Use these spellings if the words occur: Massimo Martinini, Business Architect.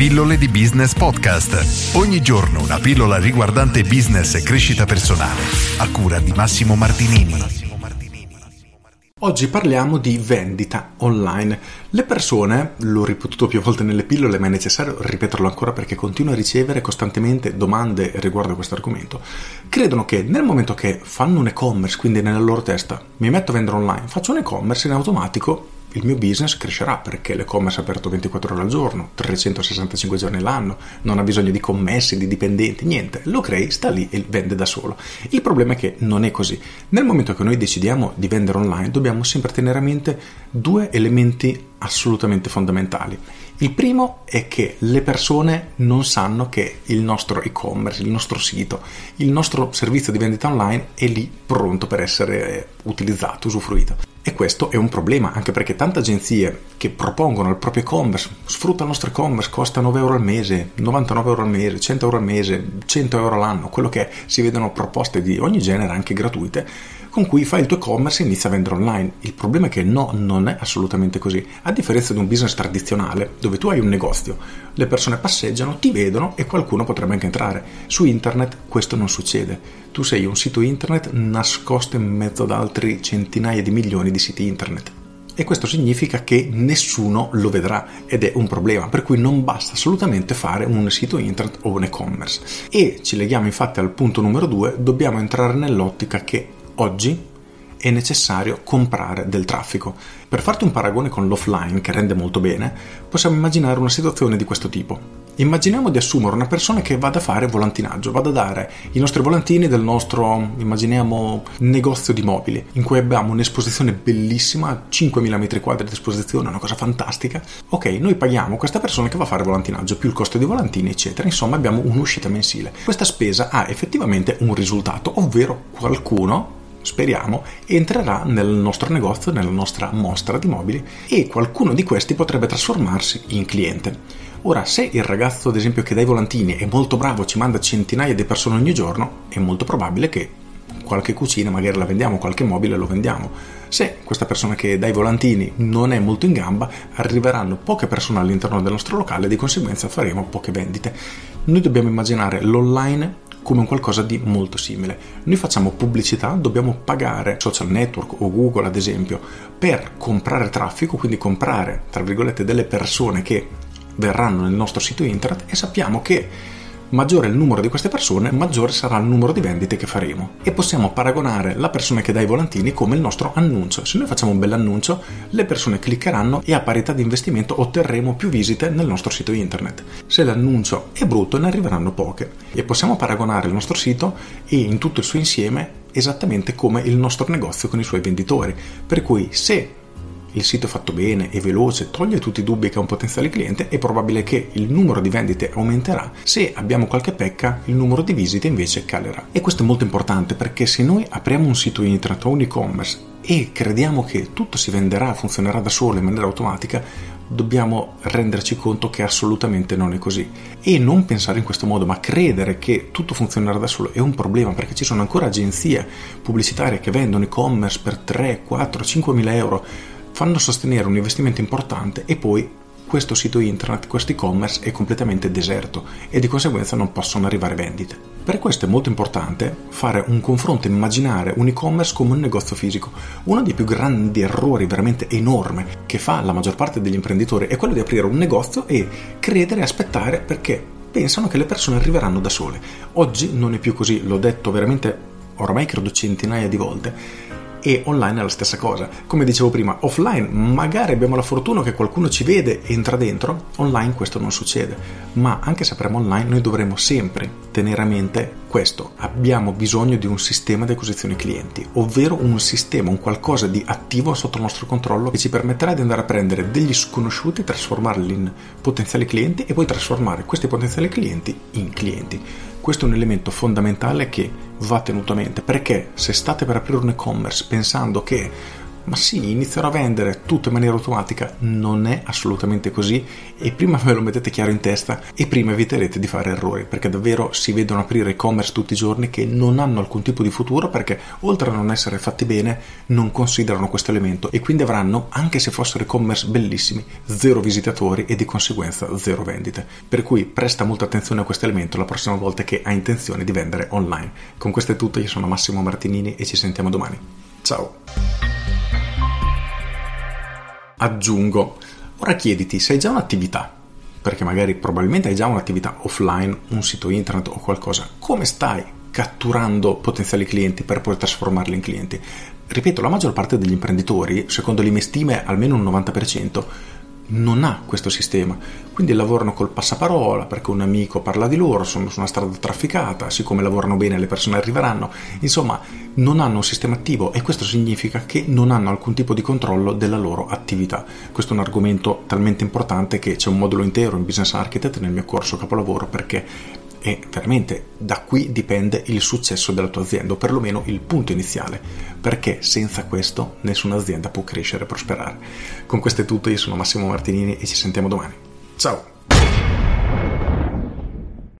Pillole di Business Podcast. Ogni giorno una pillola riguardante business e crescita personale, a cura di Massimo Martinini. Oggi parliamo di vendita online. Le persone, l'ho ripetuto più volte nelle pillole, ma è necessario ripeterlo ancora perché continuo a ricevere costantemente domande riguardo a questo argomento, credono che nel momento che fanno un e-commerce, quindi nella loro testa, mi metto a vendere online, faccio un e-commerce in automatico, il mio business crescerà perché l'e-commerce è aperto 24 ore al giorno, 365 giorni l'anno, non ha bisogno di commessi, di dipendenti, niente, lo crei, sta lì e vende da solo. Il problema è che non è così. Nel momento che noi decidiamo di vendere online dobbiamo sempre tenere a mente due elementi assolutamente fondamentali. Il primo è che le persone non sanno che il nostro e-commerce, il nostro sito, il nostro servizio di vendita online è lì pronto per essere utilizzato, usufruito. E questo è un problema, anche perché tante agenzie che propongono il proprio e-commerce, sfrutta il nostro e-commerce, costa 9 euro al mese, 99 euro al mese, 100 euro al mese, 100 euro l'anno, quello che è, si vedono proposte di ogni genere, anche gratuite, con cui fai il tuo e-commerce e inizi a vendere online. Il problema è che no, non è assolutamente così. A differenza di un business tradizionale, dove tu hai un negozio, le persone passeggiano, ti vedono e qualcuno potrebbe anche entrare. Su internet questo non succede. Tu sei un sito internet nascosto in mezzo ad altri centinaia di milioni di siti internet. E questo significa che nessuno lo vedrà ed è un problema, per cui non basta assolutamente fare un sito internet o un e-commerce. E ci leghiamo infatti al punto numero 2, dobbiamo entrare nell'ottica che oggi è necessario comprare del traffico. Per farti un paragone con l'offline, che rende molto bene, possiamo immaginare una situazione di questo tipo. Immaginiamo di assumere una persona che vada a fare volantinaggio, vada a dare i nostri volantini del nostro, immaginiamo, negozio di mobili, in cui abbiamo un'esposizione bellissima, 5.000 metri quadri di esposizione, una cosa fantastica. Ok, noi paghiamo questa persona che va a fare volantinaggio, più il costo di volantini, eccetera. Insomma, abbiamo un'uscita mensile. Questa spesa ha effettivamente un risultato, ovvero qualcuno, speriamo, entrerà nel nostro negozio, nella nostra mostra di mobili, e qualcuno di questi potrebbe trasformarsi in cliente. Ora, se il ragazzo, ad esempio, che dà i volantini è molto bravo, ci manda centinaia di persone ogni giorno, è molto probabile che qualche cucina magari la vendiamo, qualche mobile lo vendiamo. Se questa persona che dà i volantini non è molto in gamba, arriveranno poche persone all'interno del nostro locale e di conseguenza faremo poche vendite. Noi dobbiamo immaginare l'online come un qualcosa di molto simile. Noi facciamo pubblicità, dobbiamo pagare social network o Google ad esempio per comprare traffico, quindi comprare tra virgolette delle persone che verranno nel nostro sito internet, e sappiamo che maggiore è il numero di queste persone, maggiore sarà il numero di vendite che faremo. E possiamo paragonare la persona che dà i volantini come il nostro annuncio. Se noi facciamo un bell'annuncio, le persone cliccheranno e a parità di investimento otterremo più visite nel nostro sito internet. Se l'annuncio è brutto, ne arriveranno poche. E possiamo paragonare il nostro sito e in tutto il suo insieme esattamente come il nostro negozio con i suoi venditori. Per cui se il sito è fatto bene, è veloce, toglie tutti i dubbi che ha un potenziale cliente, è probabile che il numero di vendite aumenterà. Se abbiamo qualche pecca, il numero di visite invece calerà. E questo è molto importante, perché se noi apriamo un sito internet o un e-commerce e crediamo che tutto si venderà, funzionerà da solo in maniera automatica, dobbiamo renderci conto che assolutamente non è così. E non pensare in questo modo, ma credere che tutto funzionerà da solo è un problema, perché ci sono ancora agenzie pubblicitarie che vendono e-commerce per 3, 4, 5 mila euro, fanno sostenere un investimento importante e poi questo sito internet, questo e-commerce è completamente deserto e di conseguenza non possono arrivare vendite. Per questo è molto importante fare un confronto, immaginare un e-commerce come un negozio fisico. Uno dei più grandi errori, veramente enorme, che fa la maggior parte degli imprenditori è quello di aprire un negozio e credere e aspettare, perché pensano che le persone arriveranno da sole. Oggi non è più così, l'ho detto veramente ormai credo centinaia di volte. E online è la stessa cosa. Come dicevo prima, offline magari abbiamo la fortuna che qualcuno ci vede e entra dentro, online questo non succede. Ma anche se apriamo online noi dovremo sempre tenere a mente questo: abbiamo bisogno di un sistema di acquisizione clienti, ovvero un sistema, un qualcosa di attivo sotto il nostro controllo che ci permetterà di andare a prendere degli sconosciuti, trasformarli in potenziali clienti e poi trasformare questi potenziali clienti in clienti. Questo è un elemento fondamentale che va tenuto a mente, perché se state per aprire un e-commerce pensando che ma sì, inizierò a vendere tutto in maniera automatica. Non è assolutamente così, e prima ve lo mettete chiaro in testa e prima eviterete di fare errori, perché davvero si vedono aprire e-commerce tutti i giorni che non hanno alcun tipo di futuro, perché oltre a non essere fatti bene non considerano questo elemento, e quindi avranno, anche se fossero e-commerce bellissimi, zero visitatori e di conseguenza zero vendite. Per cui presta molta attenzione a questo elemento la prossima volta che hai intenzione di vendere online. Con questo è tutto, io sono Massimo Martinini e ci sentiamo domani. Ciao! Aggiungo, ora chiediti se hai già un'attività, perché magari probabilmente hai già un'attività offline, un sito internet o qualcosa. Come stai catturando potenziali clienti per poi trasformarli in clienti? Ripeto, la maggior parte degli imprenditori, secondo le mie stime almeno un 90%, non ha questo sistema, quindi lavorano col passaparola perché un amico parla di loro, sono su una strada trafficata, siccome lavorano bene le persone arriveranno, insomma non hanno un sistema attivo, e questo significa che non hanno alcun tipo di controllo della loro attività. Questo è un argomento talmente importante che c'è un modulo intero in Business Architect nel mio corso Capolavoro, perché è veramente, da qui dipende il successo della tua azienda, o perlomeno il punto iniziale, perché senza questo nessuna azienda può crescere e prosperare. Con questo è tutto, io sono Massimo Martinini e ci sentiamo domani. Ciao!